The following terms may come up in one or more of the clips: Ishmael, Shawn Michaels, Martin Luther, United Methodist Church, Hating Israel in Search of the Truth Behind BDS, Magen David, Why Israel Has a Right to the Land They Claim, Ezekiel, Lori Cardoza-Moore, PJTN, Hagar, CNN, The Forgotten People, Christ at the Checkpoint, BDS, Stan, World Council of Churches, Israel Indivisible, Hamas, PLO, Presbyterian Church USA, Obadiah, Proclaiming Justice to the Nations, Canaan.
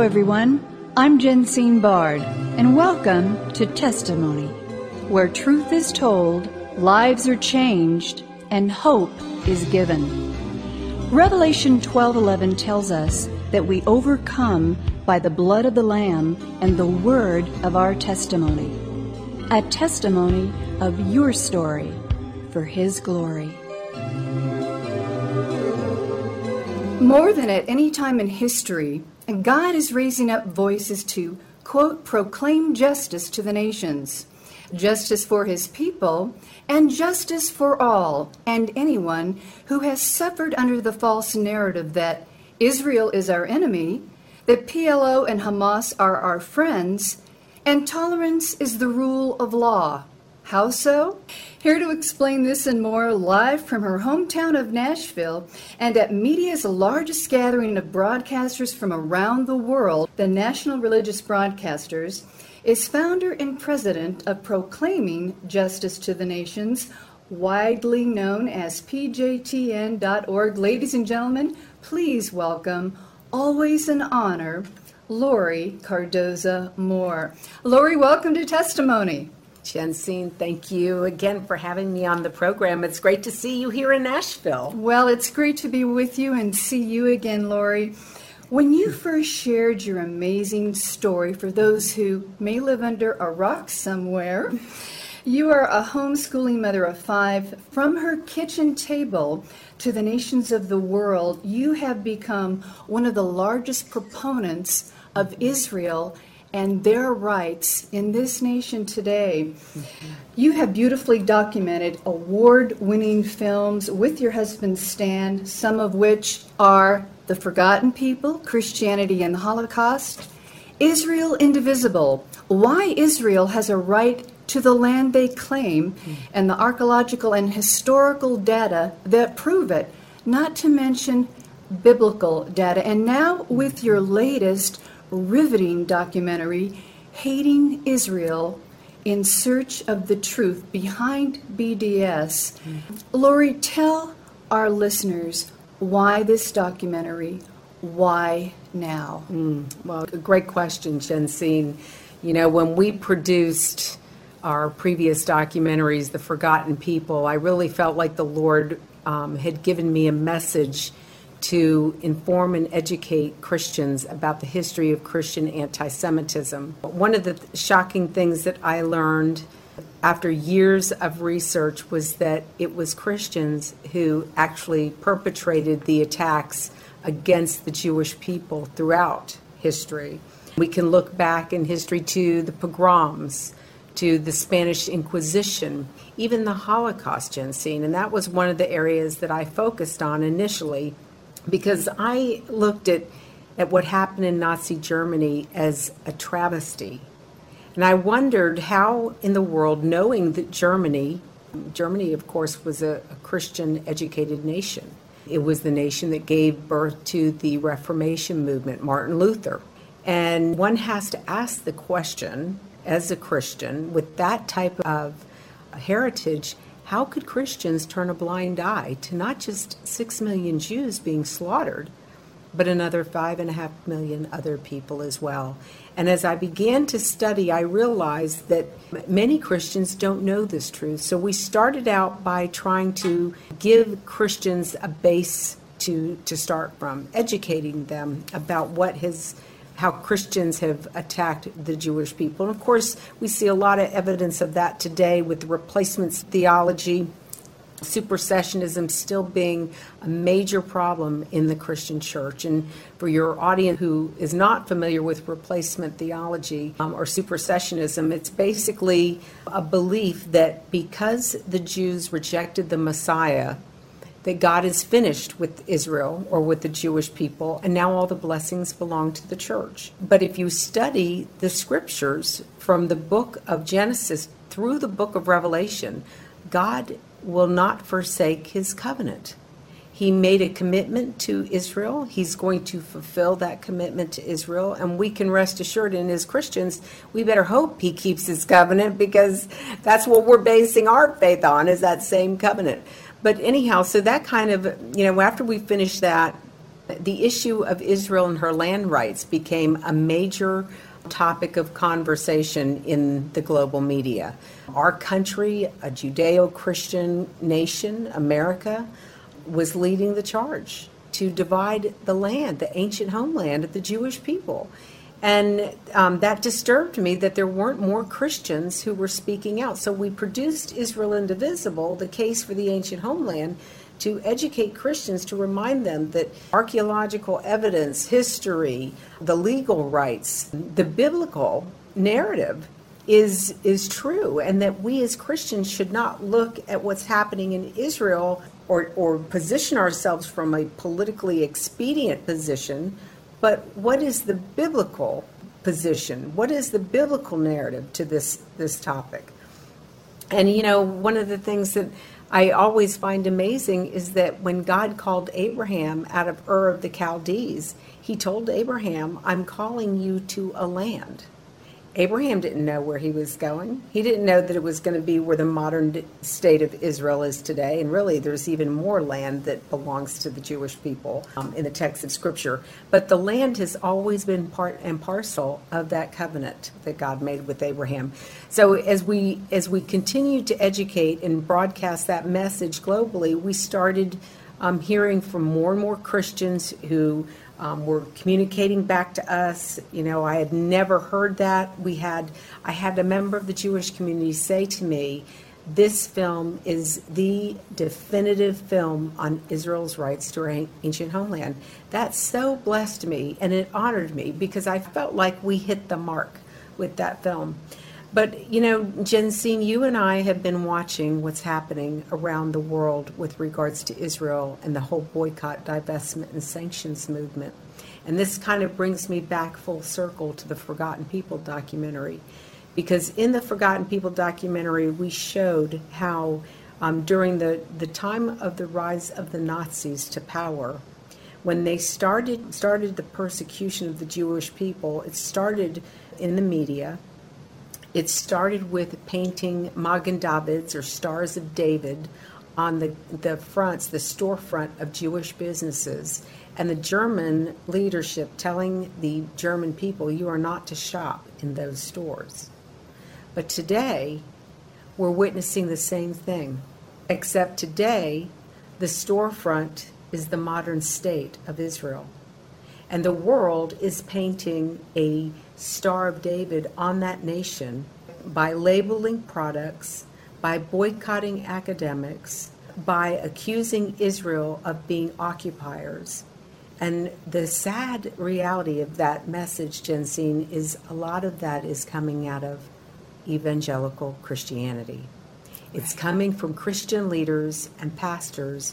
Hello, everyone. I'm Jensine Bard, and welcome to Testimony, where truth is told, lives are changed, and hope is given. Revelation 12:11 tells us that we overcome by the blood of the Lamb and the word of our testimony, a testimony of your story for His glory. More than at any time in history, God is raising up voices to, quote, proclaim justice to the nations, justice for His people, and justice for all and anyone who has suffered under the false narrative that Israel is our enemy, that PLO and Hamas are our friends, and tolerance is the rule of law. How so? Here to explain this and more, live from her hometown of Nashville and at media's largest gathering of broadcasters from around the world, the National Religious Broadcasters, is founder and president of Proclaiming Justice to the Nations, widely known as PJTN.org. Ladies and gentlemen, please welcome, always an honor, Lori Cardoza-Moore. Lori, welcome to Testimony. Jensine, thank you again for having me on the program. It's great to see you here in Nashville. Well, it's great to be with you and see you again, Lori. When you first shared your amazing story, for those who may live under a rock somewhere, you are a homeschooling mother of five. From her kitchen table to the nations of the world, you have become one of the largest proponents of Israel and their rights in this nation today. You have beautifully documented award-winning films with your husband Stan, some of which are The Forgotten People, Christianity and the Holocaust, Israel Indivisible, Why Israel Has a Right to the Land They Claim, and the archaeological and historical data that prove it, not to mention biblical data. And now with your latest riveting documentary, Hating Israel in Search of the Truth Behind BDS. Lori, tell our listeners why this documentary, why now? Well, a great question, Jensine. You know, when we produced our previous documentaries, The Forgotten People, I really felt like the Lord had given me a message to inform and educate Christians about the history of Christian anti-Semitism. One of the shocking things that I learned after years of research was that it was Christians who actually perpetrated the attacks against the Jewish people throughout history. We can look back in history to the pogroms, to the Spanish Inquisition, even the Holocaust, Jensine, and that was one of the areas that I focused on initially, because I looked at what happened in Nazi Germany as a travesty. And I wondered how in the world, knowing that Germany of course was a Christian educated nation. It was the nation that gave birth to the Reformation movement, Martin Luther. And one has to ask the question, as a Christian, with that type of heritage, how could Christians turn a blind eye to not just 6 million Jews being slaughtered, but another 5.5 million other people as well? And as I began to study, I realized that many Christians don't know this truth. So we started out by trying to give Christians a base to start from, educating them about how Christians have attacked the Jewish people. And of course, we see a lot of evidence of that today with the replacement theology, supersessionism still being a major problem in the Christian church. And for your audience who is not familiar with replacement theology or supersessionism, it's basically a belief that because the Jews rejected the Messiah, that God is finished with Israel or with the Jewish people, and now all the blessings belong to the church. But if you study the scriptures from the book of Genesis through the book of Revelation, God will not forsake His covenant. He made a commitment to Israel. He's going to fulfill that commitment to Israel. And we can rest assured, and as Christians, we better hope He keeps His covenant, because that's what we're basing our faith on, is that same covenant. But anyhow, so that kind of, after we finished that, the issue of Israel and her land rights became a major topic of conversation in the global media. Our country, a Judeo-Christian nation, America, was leading the charge to divide the land, the ancient homeland of the Jewish people. And that disturbed me that there weren't more Christians who were speaking out. So we produced Israel Indivisible, the case for the ancient homeland, to educate Christians, to remind them that archaeological evidence, history, the legal rights, the biblical narrative is true, and that we as Christians should not look at what's happening in Israel or position ourselves from a politically expedient position, but what is the biblical position? What is the biblical narrative to this topic? And you know, one of the things that I always find amazing is that when God called Abraham out of Ur of the Chaldees, he told Abraham, I'm calling you to a land. Abraham didn't know where he was going. He didn't know that it was going to be where the modern state of Israel is today. And really, there's even more land that belongs to the Jewish people in the text of Scripture. But the land has always been part and parcel of that covenant that God made with Abraham. So as we continue to educate and broadcast that message globally, we started hearing from more and more Christians who were communicating back to us. You know, I had never heard that. I had a member of the Jewish community say to me, this film is the definitive film on Israel's rights to our ancient homeland. That so blessed me, and it honored me, because I felt like we hit the mark with that film. But, you know, Jensine, you and I have been watching what's happening around the world with regards to Israel and the whole boycott, divestment, and sanctions movement. And this kind of brings me back full circle to the Forgotten People documentary. Because in the Forgotten People documentary, we showed how during the time of the rise of the Nazis to power, when they started the persecution of the Jewish people, it started in the media. It started with painting Magen Davids, or Stars of David, on the fronts, the storefront of Jewish businesses, and the German leadership telling the German people, you are not to shop in those stores. But today, we're witnessing the same thing, except today, the storefront is the modern state of Israel. And the world is painting a Star of David on that nation by labeling products, by boycotting academics, by accusing Israel of being occupiers. And the sad reality of that message, Jensine, is a lot of that is coming out of evangelical Christianity. It's coming from Christian leaders and pastors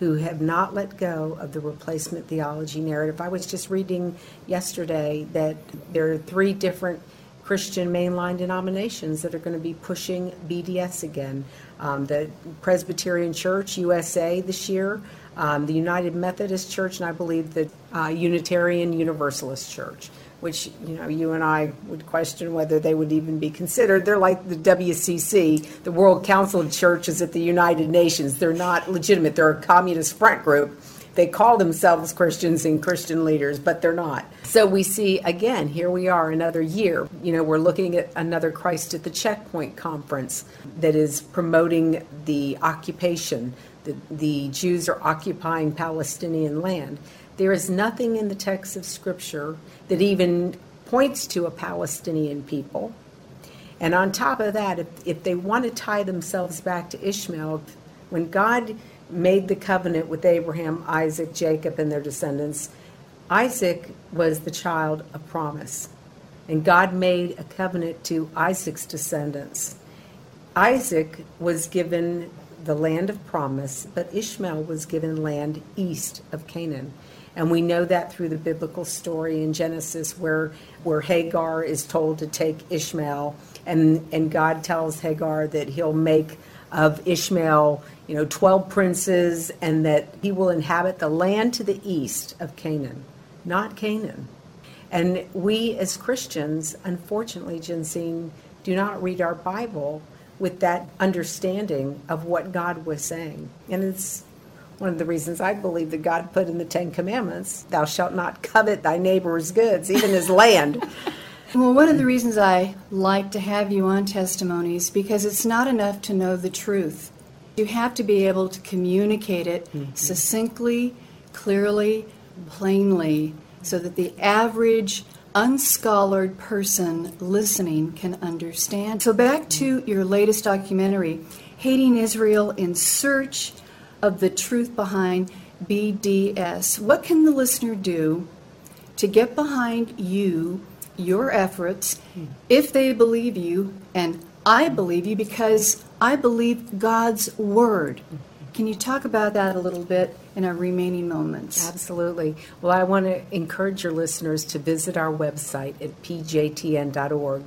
who have not let go of the replacement theology narrative. I was just reading yesterday that there are 3 different Christian mainline denominations that are going to be pushing BDS again. The Presbyterian Church USA this year, the United Methodist Church, and I believe the Unitarian Universalist Church, which, you know, you and I would question whether they would even be considered. They're like the WCC, the World Council of Churches at the United Nations. They're not legitimate. They're a communist front group. They call themselves Christians and Christian leaders, but they're not. So we see, again, here we are another year. You know, we're looking at another Christ at the Checkpoint conference that is promoting the occupation. The Jews are occupying Palestinian land. There is nothing in the text of Scripture that even points to a Palestinian people. And on top of that, if they want to tie themselves back to Ishmael, when God made the covenant with Abraham, Isaac, Jacob, and their descendants, Isaac was the child of promise. And God made a covenant to Isaac's descendants. Isaac was given the land of promise, but Ishmael was given land east of Canaan. And we know that through the biblical story in Genesis where Hagar is told to take Ishmael, and God tells Hagar that he'll make of Ishmael, you know, 12 princes, and that he will inhabit the land to the east of Canaan, not Canaan. And we as Christians, unfortunately, Jensine, do not read our Bible with that understanding of what God was saying. And it's one of the reasons I believe that God put in the Ten Commandments, thou shalt not covet thy neighbor's goods, even his land. Well, one of the reasons I like to have you on Testimonies, because it's not enough to know the truth. You have to be able to communicate it succinctly, clearly, plainly, so that the average unscholared person listening can understand. So back to your latest documentary, Hating Israel in Search of the Truth Behind BDS. What can the listener do to get behind you, your efforts, if they believe you, and I believe you because I believe God's word? Can you talk about that a little bit in our remaining moments? Absolutely. Well, I want to encourage your listeners to visit our website at pjtn.org.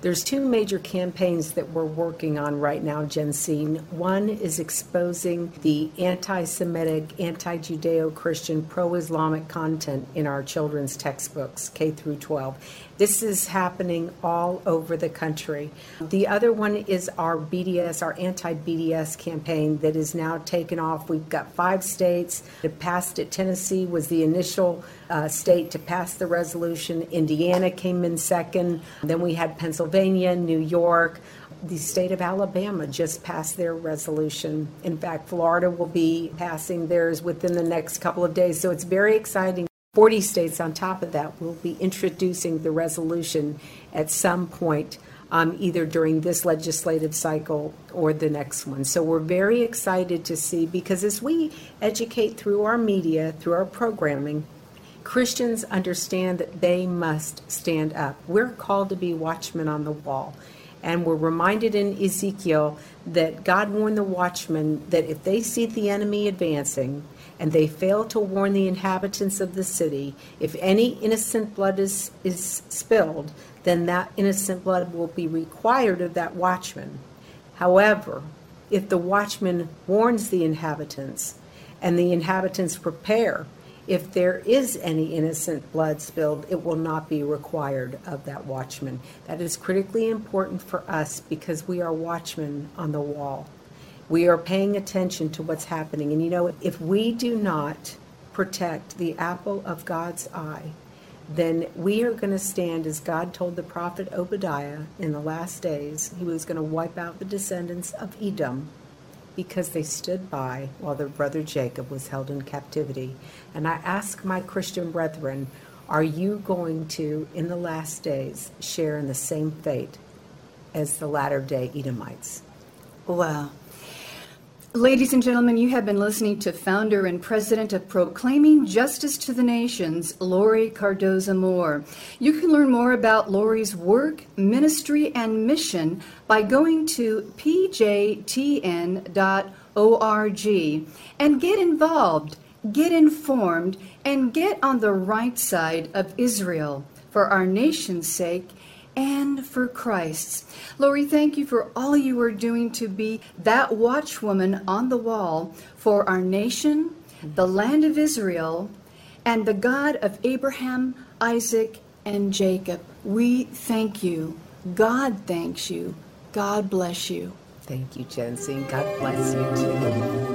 There's two major campaigns that we're working on right now, Jensine. One is exposing the anti-Semitic, anti-Judeo-Christian, pro-Islamic content in our children's textbooks, K through 12. This is happening all over the country. The other one is our BDS, our anti-BDS campaign that is now taken off. We've got 5 states that passed it. Tennessee was the initial state to pass the resolution. Indiana came in second. Then we had Pennsylvania, New York. The state of Alabama just passed their resolution. In fact, Florida will be passing theirs within the next couple of days. So it's very exciting. 40 states on top of that will be introducing the resolution at some point, either during this legislative cycle or the next one. So we're very excited to see, because as we educate through our media, through our programming, Christians understand that they must stand up. We're called to be watchmen on the wall. And we're reminded in Ezekiel that God warned the watchmen that if they see the enemy advancing and they fail to warn the inhabitants of the city, if any innocent blood is spilled, then that innocent blood will be required of that watchman. However, if the watchman warns the inhabitants and the inhabitants prepare, if there is any innocent blood spilled, it will not be required of that watchman. That is critically important for us because we are watchmen on the wall. We are paying attention to what's happening. And you know, if we do not protect the apple of God's eye, then we are going to stand, as God told the prophet Obadiah in the last days, he was going to wipe out the descendants of Edom, because they stood by while their brother Jacob was held in captivity. And I ask my Christian brethren, are you going to, in the last days, share in the same fate as the latter-day Edomites? Wow. Ladies and gentlemen, you have been listening to founder and president of Proclaiming Justice to the Nations, Lori Cardoza-Moore. You can learn more about Lori's work, ministry, and mission by going to pjtn.org and get involved, get informed, and get on the right side of Israel for our nation's sake and for Christ's. Lori, thank you for all you are doing to be that watchwoman on the wall for our nation, the land of Israel, and the God of Abraham, Isaac, and Jacob. We thank you. God thanks you. God bless you. Thank you, Jensine. God bless you too.